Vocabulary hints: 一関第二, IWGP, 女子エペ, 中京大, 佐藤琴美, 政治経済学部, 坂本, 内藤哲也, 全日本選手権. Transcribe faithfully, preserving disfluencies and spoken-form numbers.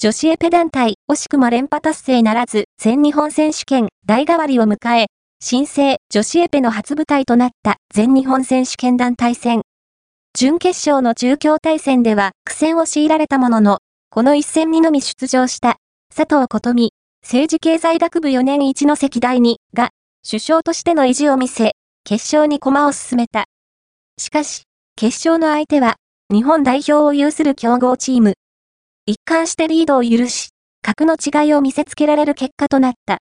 女子エペ団体、惜しくも連覇達成ならず、全日本選手権、代替わりを迎え、新生、女子エペの初舞台となった全日本選手権団体戦。準決勝の中京大戦では苦戦を強いられたものの、この一戦にのみ出場した、佐藤琴美、政治経済学部よねん一関第二が、主将としての意地を見せ、決勝に駒を進めた。しかし、決勝の相手は、日本代表を有する強豪チーム。一貫してリードを許し、格の違いを見せつけられる結果となった。